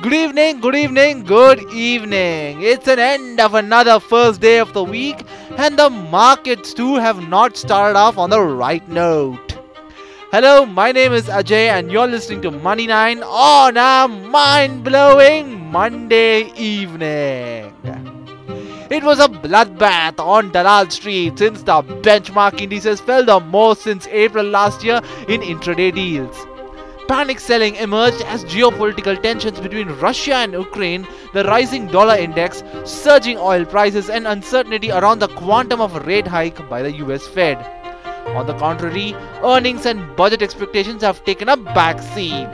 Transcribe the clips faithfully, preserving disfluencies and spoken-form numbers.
Good evening, good evening, good evening. It's an end of another first day of the week, and the markets too have not started off on the right note. Hello, my name is Ajay, and you're listening to Money nine on a mind-blowing Monday evening. It was a bloodbath on Dalal Street since the benchmark indices fell the most since April last year in intraday deals. Panic selling emerged as geopolitical tensions between Russia and Ukraine, the rising dollar index, surging oil prices, and uncertainty around the quantum of rate hike by the U S Fed. On the contrary, earnings and budget expectations have taken a backseat.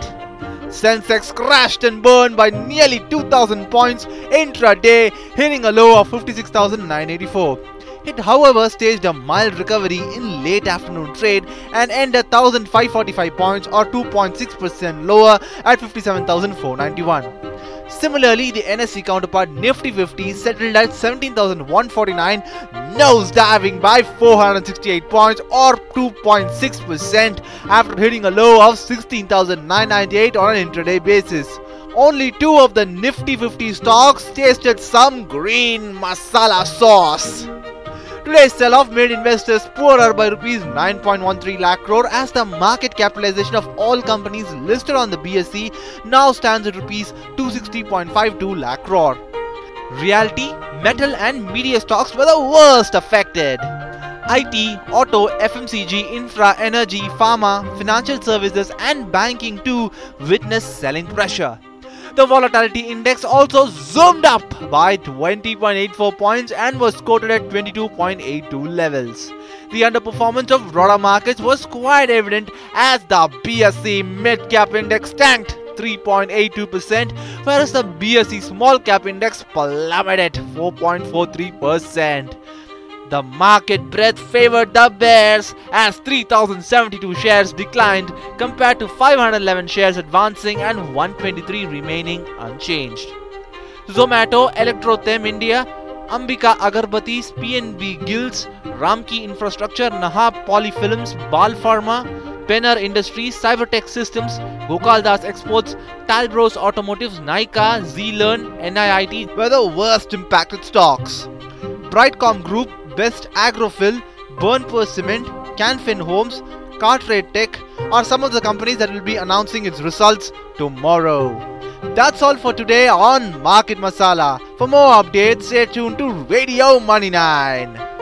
Sensex crashed and burned by nearly two thousand points intraday, hitting a low of fifty-six thousand nine hundred eighty-four. It, however, staged a mild recovery in late afternoon trade and ended one thousand five hundred forty-five points or two point six percent lower at fifty-seven thousand four hundred ninety-one. Similarly, the N S E counterpart Nifty fifty settled at seventeen thousand one hundred forty-nine, nose-diving by four hundred sixty-eight points or two point six percent after hitting a low of sixteen thousand nine hundred ninety-eight on an intraday basis. Only two of the Nifty fifty stocks tasted some green masala sauce. Today's sell-off made investors poorer by rupees nine point one three lakh crore as the market capitalization of all companies listed on the B S E now stands at rupees two hundred sixty point five two lakh crore. Realty, metal and media stocks were the worst affected. I T, auto, F M C G, infra, energy, pharma, financial services and banking too witnessed selling pressure. The volatility index also zoomed up by twenty point eight four points and was quoted at twenty-two point eight two levels. The underperformance of broader markets was quite evident as the B S E mid-cap index tanked three point eight two percent, whereas the B S E small-cap index plummeted four point four three percent. The market breadth favored the bears as three thousand seventy-two shares declined compared to five hundred eleven shares advancing and one hundred twenty-three remaining unchanged. Zomato, Electrotherm India, Ambika Agarbathis, P N B Gilts, Ramki Infrastructure, Nahab Polyfilms, Bal Pharma, Pennar Industries, Cybertech Systems, Gokaldas Exports, Talbros Automotives, Naika, Z Learn, N I I T were the worst impacted stocks. Brightcom Group, Best Agrofil, Burnpur Cement, Canfin Homes, Cartrade Tech are some of the companies that will be announcing its results tomorrow. That's all for today on Market Masala. For more updates, stay tuned to Radio Money nine.